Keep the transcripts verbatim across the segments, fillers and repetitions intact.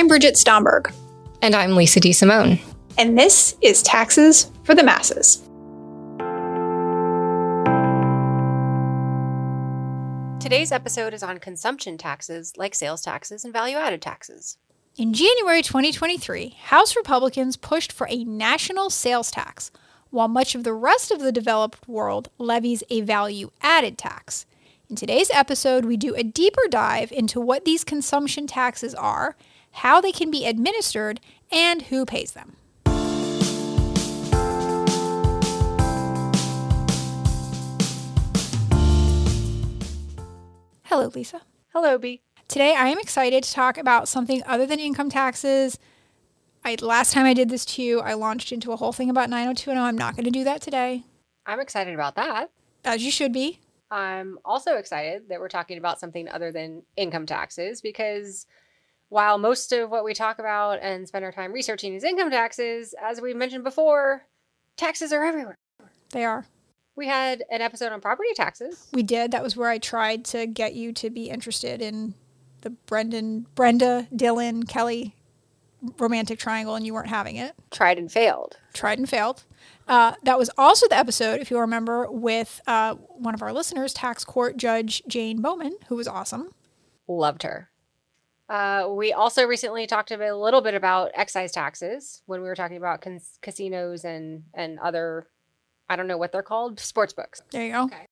I'm Bridget Stomberg. And I'm Lisa Simone. And this is Taxes for the Masses. Today's episode is on consumption taxes like sales taxes and value-added taxes. In January twenty twenty-three, House Republicans pushed for a national sales tax, while much of the rest of the developed world levies a value-added tax. In today's episode, we do a deeper dive into what these consumption taxes are, how they can be administered, and who pays them. Hello, Lisa. Hello, B. Today, I am excited to talk about something other than income taxes. I, last time I did this to you, I launched into a whole thing about nine oh two one oh. I'm not going to do that today. I'm excited about that. As you should be. I'm also excited that we're talking about something other than income taxes, because while most of what we talk about and spend our time researching is income taxes, as we mentioned before, taxes are everywhere. They are. We had an episode on property taxes. We did. That was where I tried to get you to be interested in the Brendan, Brenda, Dylan, Kelly romantic triangle, and you weren't having it. Tried and failed. Tried and failed. Uh, that was also the episode, if you remember, with uh, one of our listeners, tax court judge Jane Bowman, who was awesome. Loved her. Uh, we also recently talked a little bit about excise taxes when we were talking about cons- casinos and, and other, I don't know what they're called, sports books. There you go. Okay.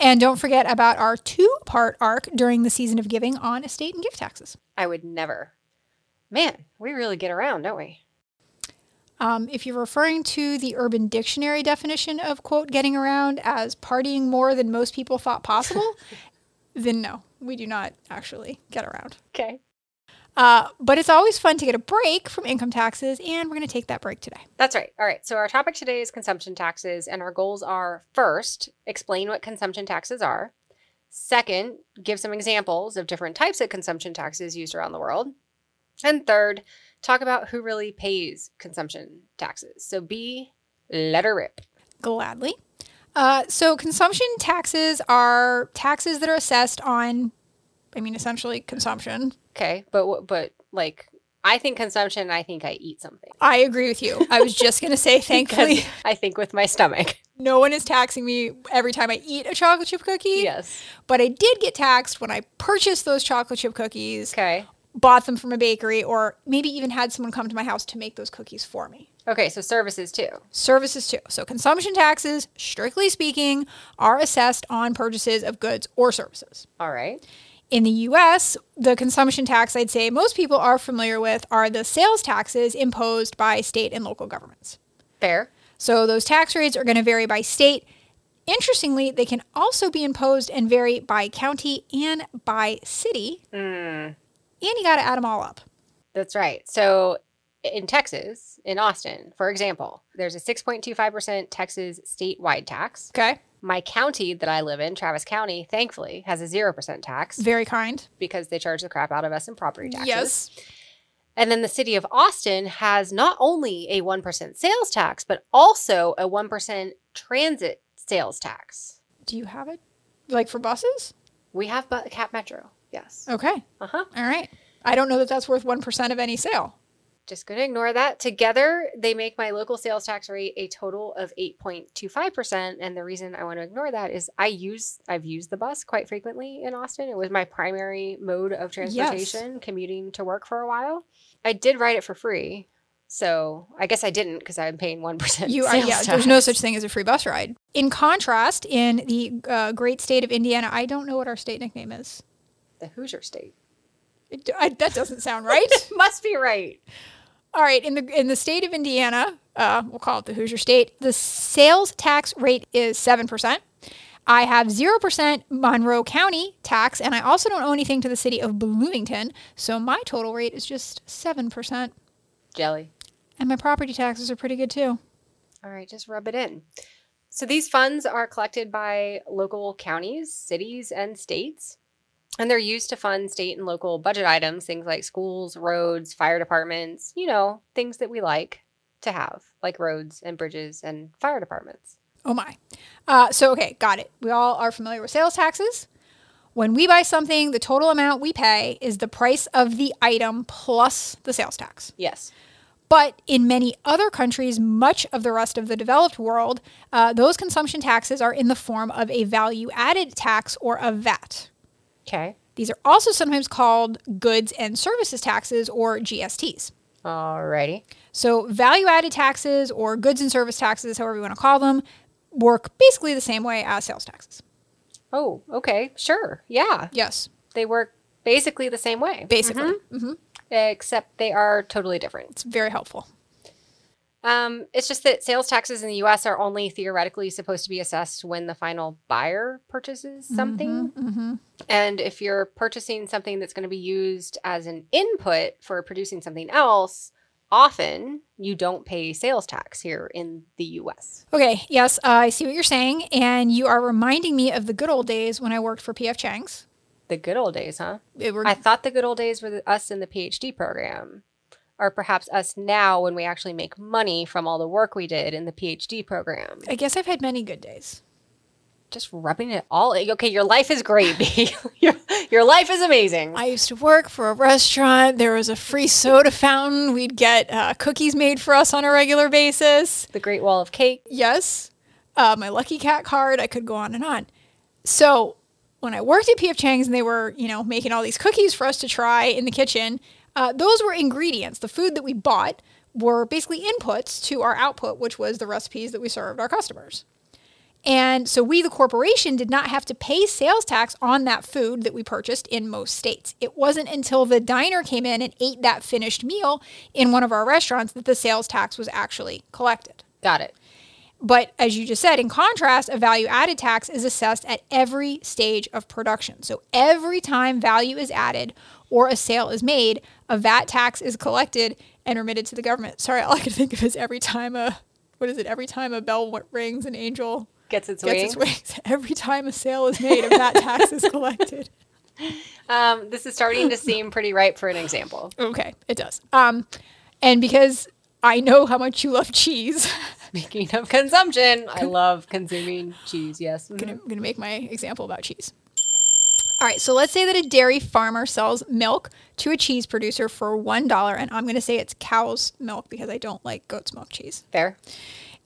And don't forget about our two-part arc during the season of giving on estate and gift taxes. I would never. Man, we really get around, don't we? Um, if you're referring to the Urban Dictionary definition of, quote, getting around as partying more than most people thought possible, then no, we do not actually get around. Okay. Uh, but it's always fun to get a break from income taxes, and we're going to take that break today. That's right. All right. So our topic today is consumption taxes, and our goals are, first, explain what consumption taxes are. Second, give some examples of different types of consumption taxes used around the world. And third, talk about who really pays consumption taxes. So B, let her rip. Gladly. Uh, so consumption taxes are taxes that are assessed on, I mean, essentially consumption. Okay. But, but like, I think consumption, I think I eat something. I agree with you. I was just going to say, thankfully. I think with my stomach. No one is taxing me every time I eat a chocolate chip cookie. Yes. But I did get taxed when I purchased those chocolate chip cookies. Okay. Bought them from a bakery, or maybe even had someone come to my house to make those cookies for me. Okay, so services too. Services too. So consumption taxes, strictly speaking, are assessed on purchases of goods or services. All right. In the U S, the consumption tax I'd say most people are familiar with are the sales taxes imposed by state and local governments. Fair. So those tax rates are going to vary by state. Interestingly, they can also be imposed and vary by county and by city. Mm. And you got to add them all up. That's right. So in Texas, in Austin, for example, there's a six point two five percent Texas statewide tax. Okay. My county that I live in, Travis County, thankfully has a zero percent tax. Very kind. Because they charge the crap out of us in property taxes. Yes. And then the city of Austin has not only a one percent sales tax, but also a one percent transit sales tax. Do you have it? Like for buses? We have bu- CapMetro. Yes. Okay. Uh-huh. All right. I don't know that that's worth one percent of any sale. Just going to ignore that. Together, they make my local sales tax rate a total of eight point two five percent. And the reason I want to ignore that is I use, I've used the bus quite frequently in Austin. It was my primary mode of transportation, yes. Commuting to work for a while. I did ride it for free. So I guess I didn't because I'm paying one percent. You are, yeah, there's no such thing as a free bus ride. In contrast, in the uh, great state of Indiana, I don't know what our state nickname is. The Hoosier State. It, I, that doesn't sound right. It must be right. All right. In the in the state of Indiana, uh, we'll call it the Hoosier State, the sales tax rate is seven percent. I have zero percent Monroe County tax, and I also don't owe anything to the city of Bloomington. So my total rate is just seven percent. Jelly. And my property taxes are pretty good too. All right. Just rub it in. So these funds are collected by local counties, cities, and states. And they're used to fund state and local budget items, things like schools, roads, fire departments, you know, things that we like to have, like roads and bridges and fire departments. Oh, my. Uh, so, okay, got it. We all are familiar with sales taxes. When we buy something, the total amount we pay is the price of the item plus the sales tax. Yes. But in many other countries, much of the rest of the developed world, uh, those consumption taxes are in the form of a value-added tax or a V A T. Okay. These are also sometimes called goods and services taxes or G S Ts. Alrighty. So value-added taxes or goods and service taxes, however you want to call them, work basically the same way as sales taxes. Oh, okay. Sure. Yeah. Yes. They work basically the same way. Basically. Mm-hmm. Mm-hmm. Except they are totally different. It's very helpful. Um, it's just that sales taxes in the U S are only theoretically supposed to be assessed when the final buyer purchases something. Mm-hmm, mm-hmm. And if you're purchasing something that's going to be used as an input for producing something else, often you don't pay sales tax here in the U S. Okay. Yes. Uh, I see what you're saying. And you are reminding me of the good old days when I worked for P F. Chang's. The good old days, huh? It were... I thought the good old days were the, us in the PhD program, or perhaps us now when we actually make money from all the work we did in the PhD program. I guess I've had many good days. Just rubbing it all. Okay, your life is great. your, your life is amazing. I used to work for a restaurant. There was a free soda fountain. We'd get uh, cookies made for us on a regular basis. The Great Wall of Cake. Yes. Uh, my Lucky Cat card. I could go on and on. So... when I worked at P F. Chang's and they were, you know, making all these cookies for us to try in the kitchen, uh, those were ingredients. The food that we bought were basically inputs to our output, which was the recipes that we served our customers. And so we, the corporation, did not have to pay sales tax on that food that we purchased in most states. It wasn't until the diner came in and ate that finished meal in one of our restaurants that the sales tax was actually collected. Got it. But as you just said, in contrast, a value-added tax is assessed at every stage of production. So every time value is added or a sale is made, a V A T tax is collected and remitted to the government. Sorry, all I can think of is every time a, what is it? Every time a bell rings, an angel gets its gets wings. Its wings. Every time a sale is made, a V A T tax is collected. Um, this is starting to seem pretty ripe for an example. Okay, it does. Um, and because I know how much you love cheese... Speaking of consumption, I love consuming cheese, yes. Mm-hmm. I'm going to make my example about cheese. Okay. All right, so let's say that a dairy farmer sells milk to a cheese producer for one dollar, and I'm going to say it's cow's milk because I don't like goat's milk cheese. Fair.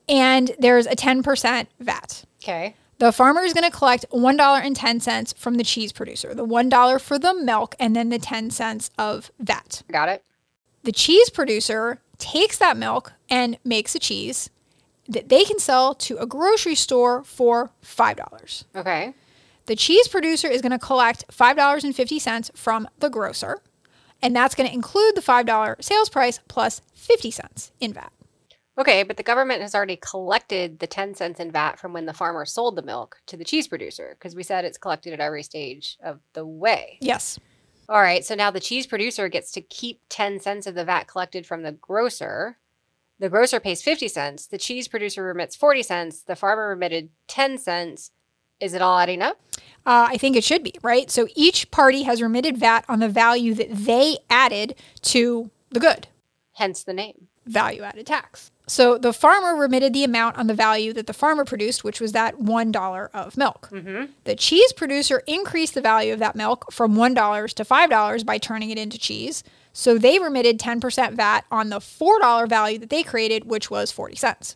And there's a ten percent V A T. Okay. The farmer is going to collect one dollar and ten cents from the cheese producer, the one dollar for the milk, and then the ten cents of V A T. Got it. The cheese producer takes that milk and makes a cheese that they can sell to a grocery store for five dollars. Okay. The cheese producer is going to collect five dollars and fifty cents from the grocer, and that's going to include the five dollars sales price plus fifty cents in V A T. Okay, but the government has already collected the ten cents in V A T from when the farmer sold the milk to the cheese producer, because we said it's collected at every stage of the way. Yes. All right, so now the cheese producer gets to keep ten cents of the V A T collected from the grocer. The grocer pays fifty cents. The cheese producer remits forty cents. The farmer remitted ten cents. Is it all adding up? Uh, I think it should be, right? So each party has remitted V A T on the value that they added to the good. Hence the name. Value-added tax. So the farmer remitted the amount on the value that the farmer produced, which was that one dollar of milk. Mm-hmm. The cheese producer increased the value of that milk from one dollar to five dollars by turning it into cheese. So they remitted ten percent V A T on the four dollar value that they created, which was forty cents.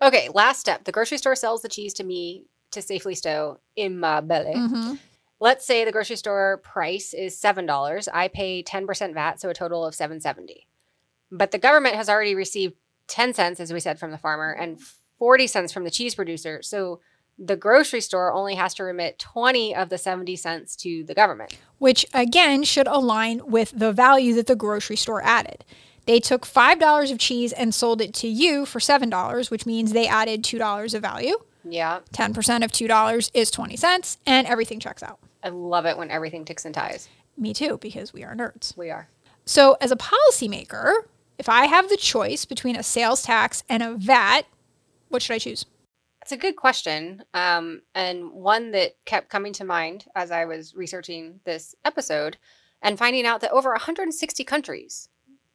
Okay, last step. The grocery store sells the cheese to me to safely stow in my belly. Mm-hmm. Let's say the grocery store price is seven dollars. I pay ten percent V A T, so a total of seven dollars and seventy cents. But the government has already received ten cents, as we said, from the farmer and forty cents from the cheese producer. So the grocery store only has to remit twenty of the seventy cents to the government. Which, again, should align with the value that the grocery store added. They took five dollars of cheese and sold it to you for seven dollars, which means they added two dollars of value. Yeah. ten percent of two dollars is twenty cents, and everything checks out. I love it when everything ticks and ties. Me too, because we are nerds. We are. So as a policymaker, if I have the choice between a sales tax and a V A T, what should I choose? It's a good question, um, and one that kept coming to mind as I was researching this episode and finding out that over one hundred sixty countries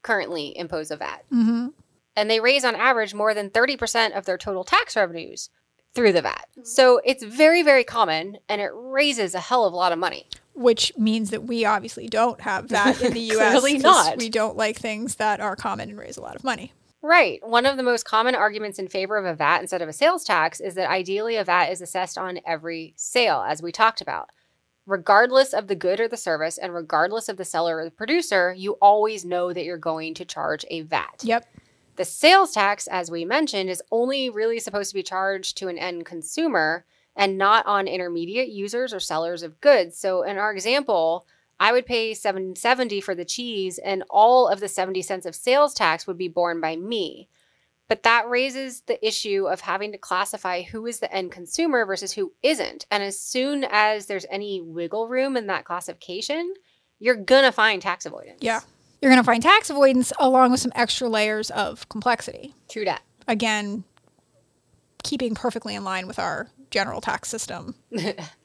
currently impose a V A T. Mm-hmm. And they raise on average more than thirty percent of their total tax revenues through the vat. So it's very, very common, and it raises a hell of a lot of money. Which means that we obviously don't have that in the U S Clearly not. We don't like things that are common and raise a lot of money. Right. One of the most common arguments in favor of a vat instead of a sales tax is that ideally a vat is assessed on every sale, as we talked about. Regardless of the good or the service, and regardless of the seller or the producer, you always know that you're going to charge a vat. Yep. The sales tax, as we mentioned, is only really supposed to be charged to an end consumer and not on intermediate users or sellers of goods. So in our example, I would pay seven dollars and seventy cents for the cheese, and all of the seventy cents of sales tax would be borne by me. But that raises the issue of having to classify who is the end consumer versus who isn't. And as soon as there's any wiggle room in that classification, you're going to find tax avoidance. Yeah. You're going to find tax avoidance along with some extra layers of complexity. True that. Again, keeping perfectly in line with our general tax system.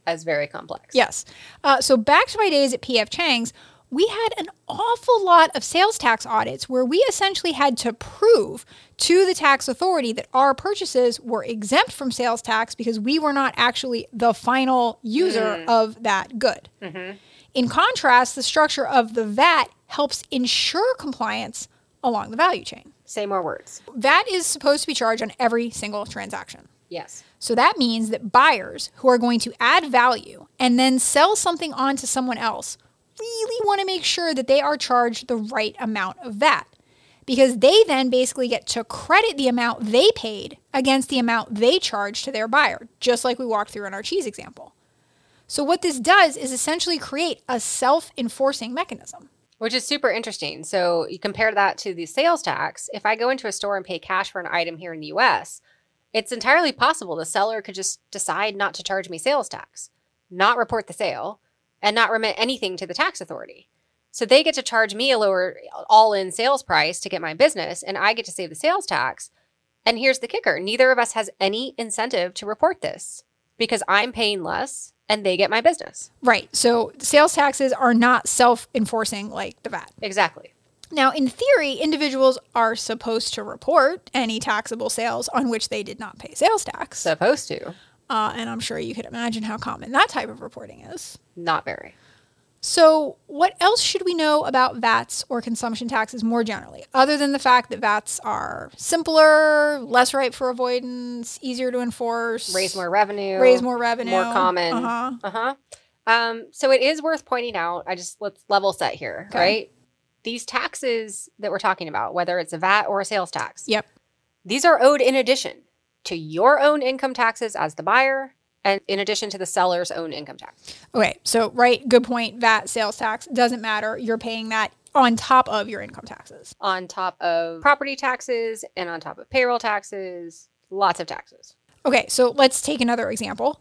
As very complex. Yes. Uh, so back to my days at P F. Chang's, we had an awful lot of sales tax audits where we essentially had to prove to the tax authority that our purchases were exempt from sales tax because we were not actually the final user mm. of that good. Mm-hmm. In contrast, the structure of the vat helps ensure compliance along the value chain. Say more words. Vat is supposed to be charged on every single transaction. Yes. So that means that buyers who are going to add value and then sell something on to someone else really want to make sure that they are charged the right amount of V A T, because they then basically get to credit the amount they paid against the amount they charged to their buyer, just like we walked through in our cheese example. So what this does is essentially create a self-enforcing mechanism. Which is super interesting. So you compare that to the sales tax. If I go into a store and pay cash for an item here in the U S, it's entirely possible the seller could just decide not to charge me sales tax, not report the sale, and not remit anything to the tax authority. So they get to charge me a lower all-in sales price to get my business, and I get to save the sales tax. And here's the kicker. Neither of us has any incentive to report this because I'm paying less and they get my business. Right. So sales taxes are not self-enforcing like the V A T. Exactly. Now, in theory, individuals are supposed to report any taxable sales on which they did not pay sales tax. Supposed to. Uh, and I'm sure you could imagine how common that type of reporting is. Not very. So what else should we know about V A Ts or consumption taxes more generally, other than the fact that V A Ts are simpler, less ripe for avoidance, easier to enforce? Raise more revenue. Raise more revenue. More common. Uh-huh. Uh-huh. Um, so it is worth pointing out, I just, let's level set here, okay. Right? These taxes that we're talking about, whether it's a V A T or a sales tax, yep, these are owed in addition to your own income taxes as the buyer and in addition to the seller's own income tax. Okay, so right, good point, V A T, sales tax, doesn't matter. You're paying that on top of your income taxes. On top of property taxes and on top of payroll taxes, lots of taxes. Okay, so let's take another example.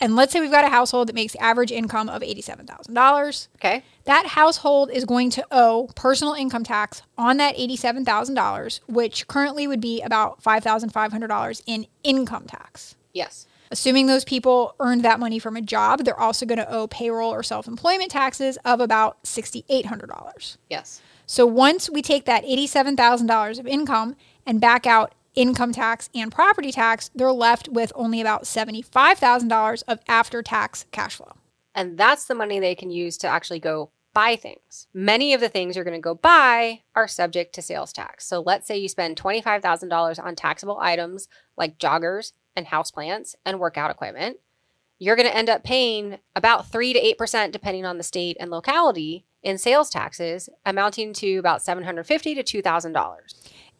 And let's say we've got a household that makes average income of eighty-seven thousand dollars. Okay. That household is going to owe personal income tax on that eighty-seven thousand dollars, which currently would be about five thousand five hundred dollars in income tax. Yes. Assuming those people earned that money from a job, they're also going to owe payroll or self-employment taxes of about six thousand eight hundred dollars. Yes. So once we take that eighty-seven thousand dollars of income and back out income tax and property tax, they're left with only about seventy-five thousand dollars of after-tax cash flow. And that's the money they can use to actually go buy things. Many of the things you're going to go buy are subject to sales tax. So let's say you spend twenty-five thousand dollars on taxable items like joggers and houseplants and workout equipment. You're going to end up paying about three to eight percent, depending on the state and locality, in sales taxes, amounting to about seven hundred fifty dollars to two thousand dollars.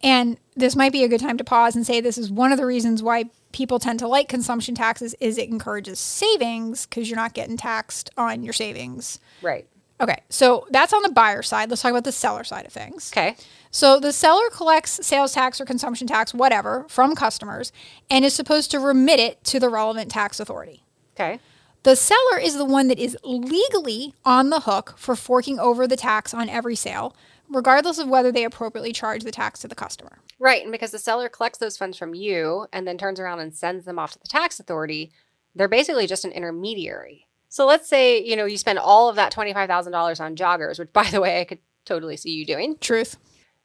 And this might be a good time to pause and say this is one of the reasons why people tend to like consumption taxes is it encourages savings because you're not getting taxed on your savings. Right. Okay. So that's on the buyer side. Let's talk about the seller side of things. Okay. So the seller collects sales tax or consumption tax, whatever, from customers and is supposed to remit it to the relevant tax authority. Okay. The seller is the one that is legally on the hook for forking over the tax on every sale, regardless of whether they appropriately charge the tax to the customer. Right. And because the seller collects those funds from you and then turns around and sends them off to the tax authority, they're basically just an intermediary. So let's say, you know, you spend all of that twenty-five thousand dollars on joggers, which, by the way, I could totally see you doing. Truth.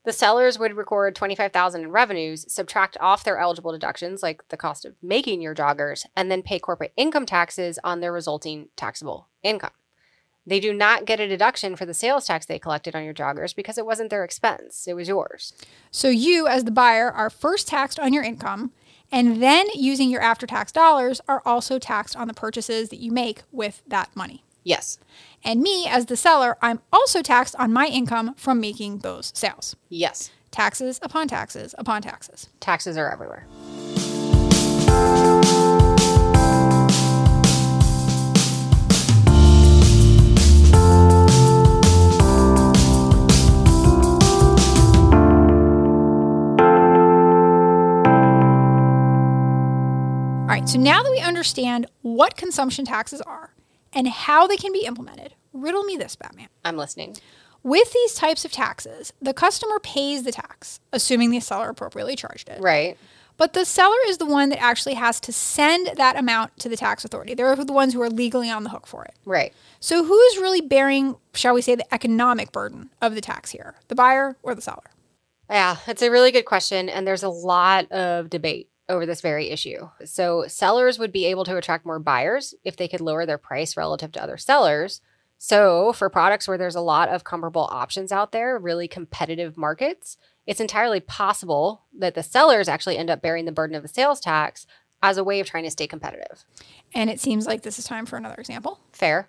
The sellers would record twenty-five thousand dollars in revenues, subtract off their eligible deductions, like the cost of making your joggers, and then pay corporate income taxes on their resulting taxable income. They do not get a deduction for the sales tax they collected on your joggers because it wasn't their expense. It was yours. So you, as the buyer, are first taxed on your income, and then using your after-tax dollars are also taxed on the purchases that you make with that money. Yes. And me, as the seller, I'm also taxed on my income from making those sales. Yes. Taxes upon taxes upon taxes. Taxes are everywhere. So now that we understand what consumption taxes are and how they can be implemented, riddle me this, Batman. I'm listening. With these types of taxes, the customer pays the tax, assuming the seller appropriately charged it. Right. But the seller is the one that actually has to send that amount to the tax authority. They're the ones who are legally on the hook for it. Right. So who's really bearing, shall we say, the economic burden of the tax here? The buyer or the seller? Yeah, it's a really good question. And there's a lot of debate over this very issue. So sellers would be able to attract more buyers if they could lower their price relative to other sellers. So for products where there's a lot of comparable options out there, really competitive markets, it's entirely possible that the sellers actually end up bearing the burden of the sales tax as a way of trying to stay competitive. And it seems like this is time for another example. Fair.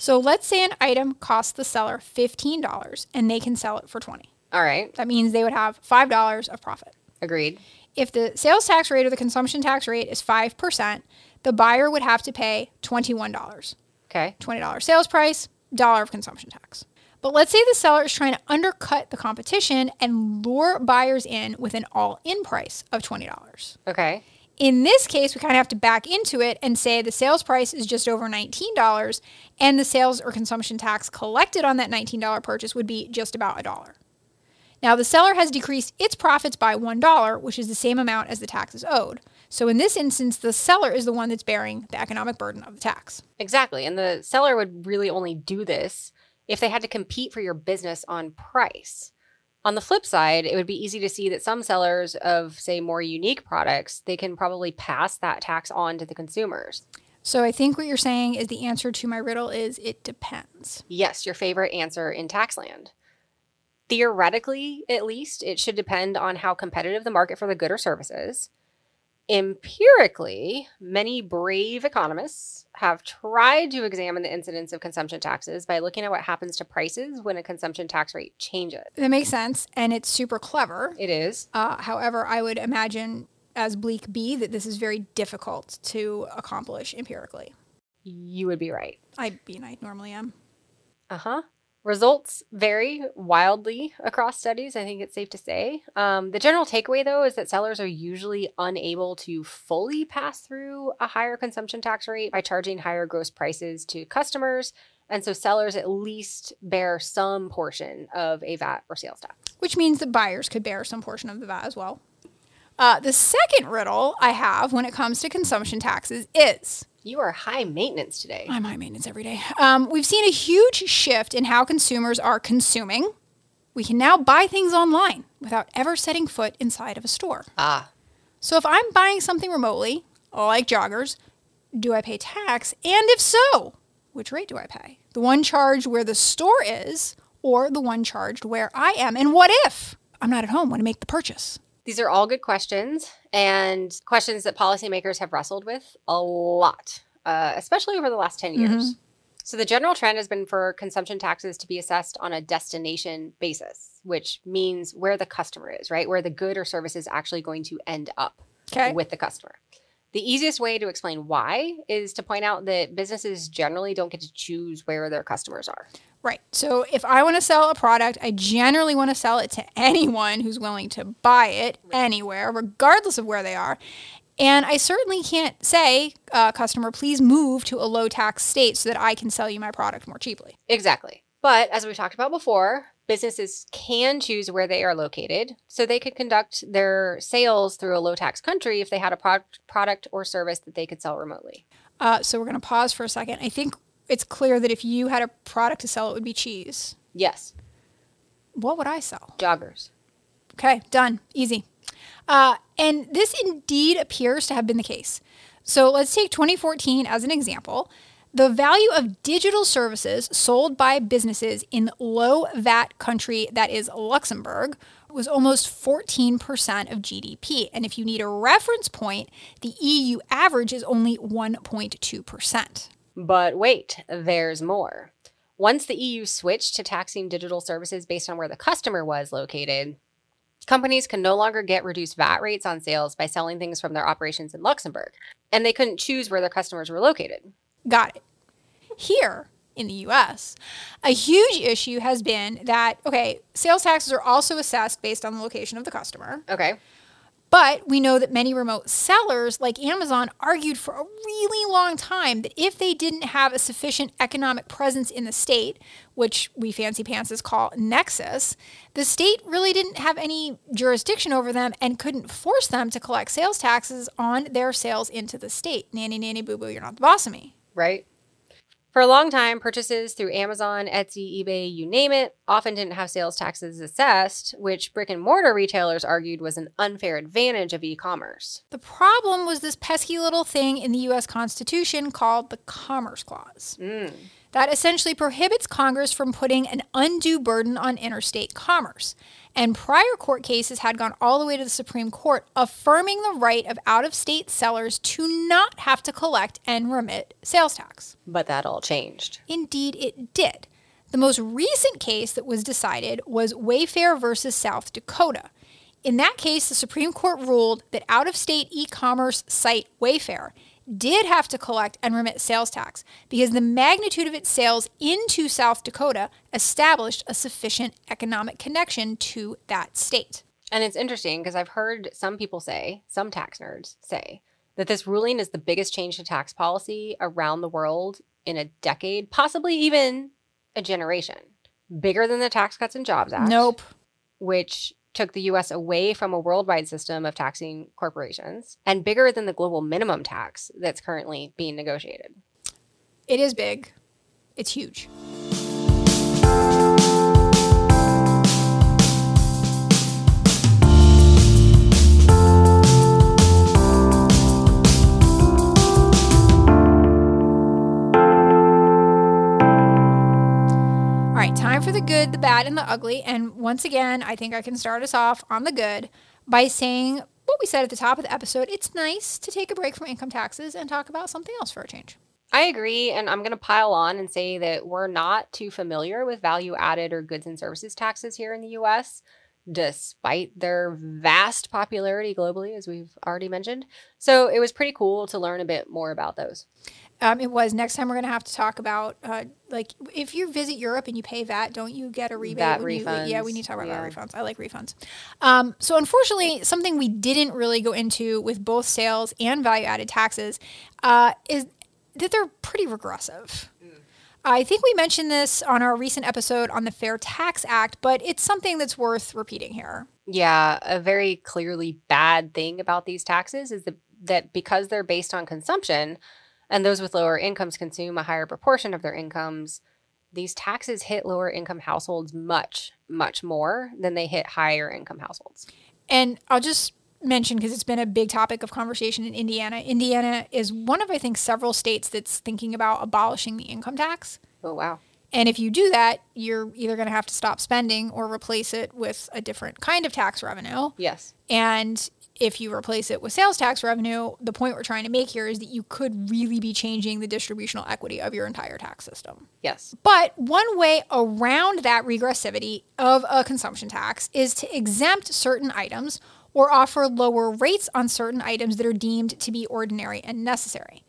So let's say an item costs the seller fifteen dollars and they can sell it for twenty dollars. All right. That means they would have five dollars of profit. Agreed. If the sales tax rate or the consumption tax rate is five percent, the buyer would have to pay twenty-one dollars. Okay. twenty dollars sales price, dollar of consumption tax. But let's say the seller is trying to undercut the competition and lure buyers in with an all-in price of twenty dollars. Okay. In this case, we kind of have to back into it and say the sales price is just over nineteen dollars and the sales or consumption tax collected on that nineteen dollars purchase would be just about a dollar. Now, the seller has decreased its profits by one dollar, which is the same amount as the tax is owed. So in this instance, the seller is the one that's bearing the economic burden of the tax. Exactly. And the seller would really only do this if they had to compete for your business on price. On the flip side, it would be easy to see that some sellers of, say, more unique products, they can probably pass that tax on to the consumers. So I think what you're saying is the answer to my riddle is it depends. Yes, your favorite answer in tax land. Theoretically, at least, it should depend on how competitive the market for the good or services. Empirically, many brave economists have tried to examine the incidence of consumption taxes by looking at what happens to prices when a consumption tax rate changes. That makes sense, and it's super clever. It is. Uh, however, I would imagine, as Bleak B, that this is very difficult to accomplish empirically. You would be right. I mean, I normally am. Uh-huh. Results vary wildly across studies, I think it's safe to say. Um, the general takeaway, though, is that sellers are usually unable to fully pass through a higher consumption tax rate by charging higher gross prices to customers. And so sellers at least bear some portion of a V A T or sales tax. Which means that buyers could bear some portion of the V A T as well. Uh, the second riddle I have when it comes to consumption taxes is... You are high maintenance today. I'm high maintenance every day. Um, we've seen a huge shift in how consumers are consuming. We can now buy things online without ever setting foot inside of a store. Ah. So if I'm buying something remotely, like joggers, do I pay tax? And if so, which rate do I pay? The one charged where the store is or the one charged where I am? And what if I'm not at home when I make the purchase? These are all good questions and questions that policymakers have wrestled with a lot, uh, especially over the last ten years. Mm-hmm. So the general trend has been for consumption taxes to be assessed on a destination basis, which means where the customer is, right? Where the good or service is actually going to end up okay. with the customer. The easiest way to explain why is to point out that businesses generally don't get to choose where their customers are. Right. So if I want to sell a product, I generally want to sell it to anyone who's willing to buy it anywhere, regardless of where they are. And I certainly can't say, uh, customer, please move to a low tax state so that I can sell you my product more cheaply. Exactly. But as we talked about before, businesses can choose where they are located. So they could conduct their sales through a low tax country if they had a pro- product or service that they could sell remotely. Uh, so we're going to pause for a second. I think it's clear that if you had a product to sell, it would be cheese. Yes. what would I sell? Joggers. Okay, done. Easy. Uh, and this indeed appears to have been the case. So let's take twenty fourteen as an example. The value of digital services sold by businesses in low V A T country, that is Luxembourg, was almost fourteen percent of G D P. And if you need a reference point, the E U average is only one point two percent. But wait, there's more. Once the E U switched to taxing digital services based on where the customer was located, companies can no longer get reduced V A T rates on sales by selling things from their operations in Luxembourg, and they couldn't choose where their customers were located. Got it. Here in the U S, a huge issue has been that, okay, sales taxes are also assessed based on the location of the customer. Okay. But we know that many remote sellers, like Amazon, argued for a really long time that if they didn't have a sufficient economic presence in the state, which we fancy pants call nexus, the state really didn't have any jurisdiction over them and couldn't force them to collect sales taxes on their sales into the state. Nanny, nanny, boo-boo, you're not the boss of me. Right? For a long time, purchases through Amazon, Etsy, eBay, you name it, often didn't have sales taxes assessed, which brick and mortar retailers argued was an unfair advantage of e-commerce. The problem was this pesky little thing in the U S Constitution called the Commerce Clause. Mm. That essentially prohibits Congress from putting an undue burden on interstate commerce. And prior court cases had gone all the way to the Supreme Court, affirming the right of out-of-state sellers to not have to collect and remit sales tax. But that all changed. Indeed, it did. The most recent case that was decided was Wayfair versus South Dakota. In that case, the Supreme Court ruled that out-of-state e-commerce site Wayfair did have to collect and remit sales tax because the magnitude of its sales into South Dakota established a sufficient economic connection to that state. And it's interesting because I've heard some people say, some tax nerds say, that this ruling is the biggest change to tax policy around the world in a decade, possibly even a generation. Bigger than the Tax Cuts and Jobs Act. Nope. Which took the U S away from a worldwide system of taxing corporations, and bigger than the global minimum tax that's currently being negotiated. It is big. It's huge. Time for the good, the bad, and the ugly. And once again, I think I can start us off on the good by saying what we said at the top of the episode. It's nice to take a break from income taxes and talk about something else for a change. I agree. And I'm going to pile on and say that we're not too familiar with value added or goods and services taxes here in the U S, despite their vast popularity globally, as we've already mentioned. So it was pretty cool to learn a bit more about those. Um, it was. Next time we're going to have to talk about, uh, like, if you visit Europe and you pay V A T, don't you get a rebate? V A T refunds. You, yeah, we need to talk about yeah. V A T refunds. I like refunds. Um, so unfortunately, something we didn't really go into with both sales and value-added taxes uh, is that they're pretty regressive. Mm. I think we mentioned this on our recent episode on the Fair Tax Act, but it's something that's worth repeating here. Yeah, a very clearly bad thing about these taxes is the, that because they're based on consumption – and those with lower incomes consume a higher proportion of their incomes, these taxes hit lower income households much, much more than they hit higher income households. And I'll just mention, because it's been a big topic of conversation in Indiana, Indiana is one of, I think, several states that's thinking about abolishing the income tax. Oh, wow. And if you do that, you're either going to have to stop spending or replace it with a different kind of tax revenue. Yes. And if you replace it with sales tax revenue, the point we're trying to make here is that you could really be changing the distributional equity of your entire tax system. Yes. But one way around that regressivity of a consumption tax is to exempt certain items or offer lower rates on certain items that are deemed to be ordinary and necessary.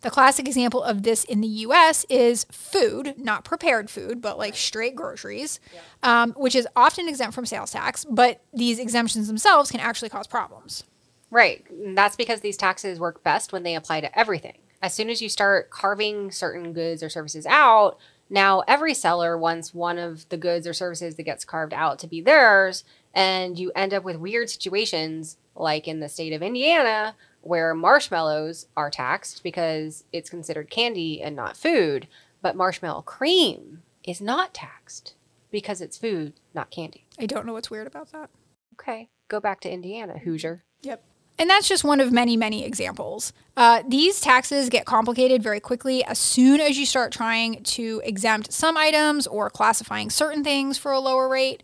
The classic example of this in the U S is food, not prepared food, but like straight groceries, yeah. um, which is often exempt from sales tax, but these exemptions themselves can actually cause problems. Right. And that's because these taxes work best when they apply to everything. As soon as you start carving certain goods or services out, now every seller wants one of the goods or services that gets carved out to be theirs, and you end up with weird situations like in the state of Indiana, where marshmallows are taxed because it's considered candy and not food, but marshmallow cream is not taxed. because it's food, not candy. I don't know what's weird about that. Okay. Go back to Indiana, Hoosier. Yep. And that's just one of many, many examples. Uh, these taxes get complicated very quickly as soon as you start trying to exempt some items or classifying certain things for a lower rate,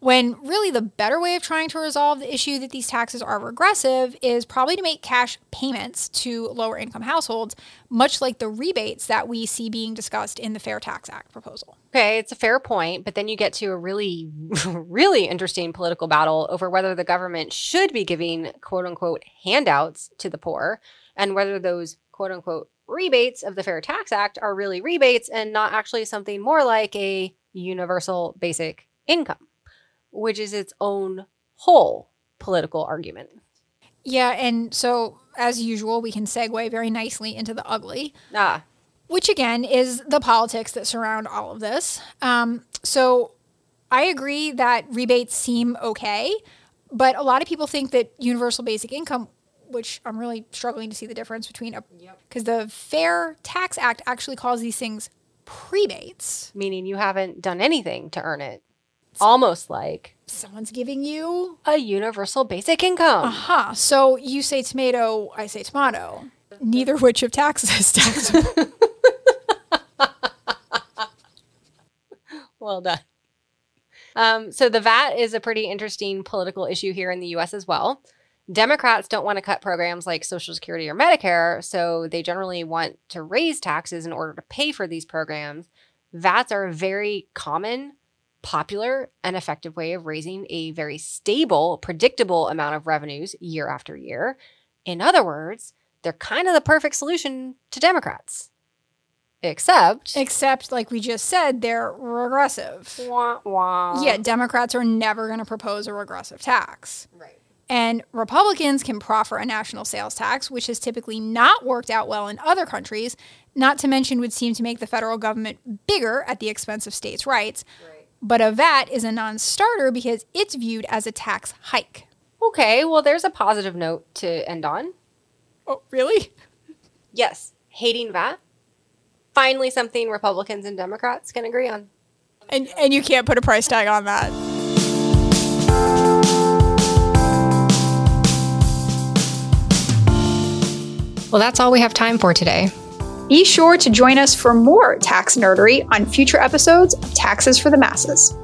when really the better way of trying to resolve the issue that these taxes are regressive is probably to make cash payments to lower income households, much like the rebates that we see being discussed in the Fair Tax Act proposal. Okay, it's a fair point, but then you get to a really, really interesting political battle over whether the government should be giving quote unquote handouts to the poor and whether those quote unquote rebates of the Fair Tax Act are really rebates and not actually something more like a universal basic income, which is its own whole political argument. Yeah, and so, as usual, we can segue very nicely into the ugly, ah. which, again, is the politics that surround all of this. Um, so I agree that rebates seem okay, but a lot of people think that universal basic income, which I'm really struggling to see the difference between, because yep. the Fair Tax Act actually calls these things prebates. Meaning you haven't done anything to earn it. Almost like someone's giving you a universal basic income. Uh-huh. So you say tomato, I say tomato. Neither which of taxes is taxable. Well done. Um, so the V A T is a pretty interesting political issue here in the U S as well. Democrats don't want to cut programs like Social Security or Medicare, so they generally want to raise taxes in order to pay for these programs. V A Ts are very common, popular, and effective way of raising a very stable, predictable amount of revenues year after year. In other words, they're kind of the perfect solution to Democrats. Except... Except, like we just said, they're regressive. Wah, wah. Yeah, Democrats are never going to propose a regressive tax. Right. And Republicans can proffer a national sales tax, which has typically not worked out well in other countries, not to mention would seem to make the federal government bigger at the expense of states' rights. Right. But a V A T is a non-starter because it's viewed as a tax hike. Okay, well, there's a positive note to end on. Oh, really? Yes. Hating V A T. Finally something Republicans and Democrats can agree on. And and you can't put a price tag on that. Well, that's all we have time for today. Be sure to join us for more tax nerdery on future episodes of Taxes for the Masses.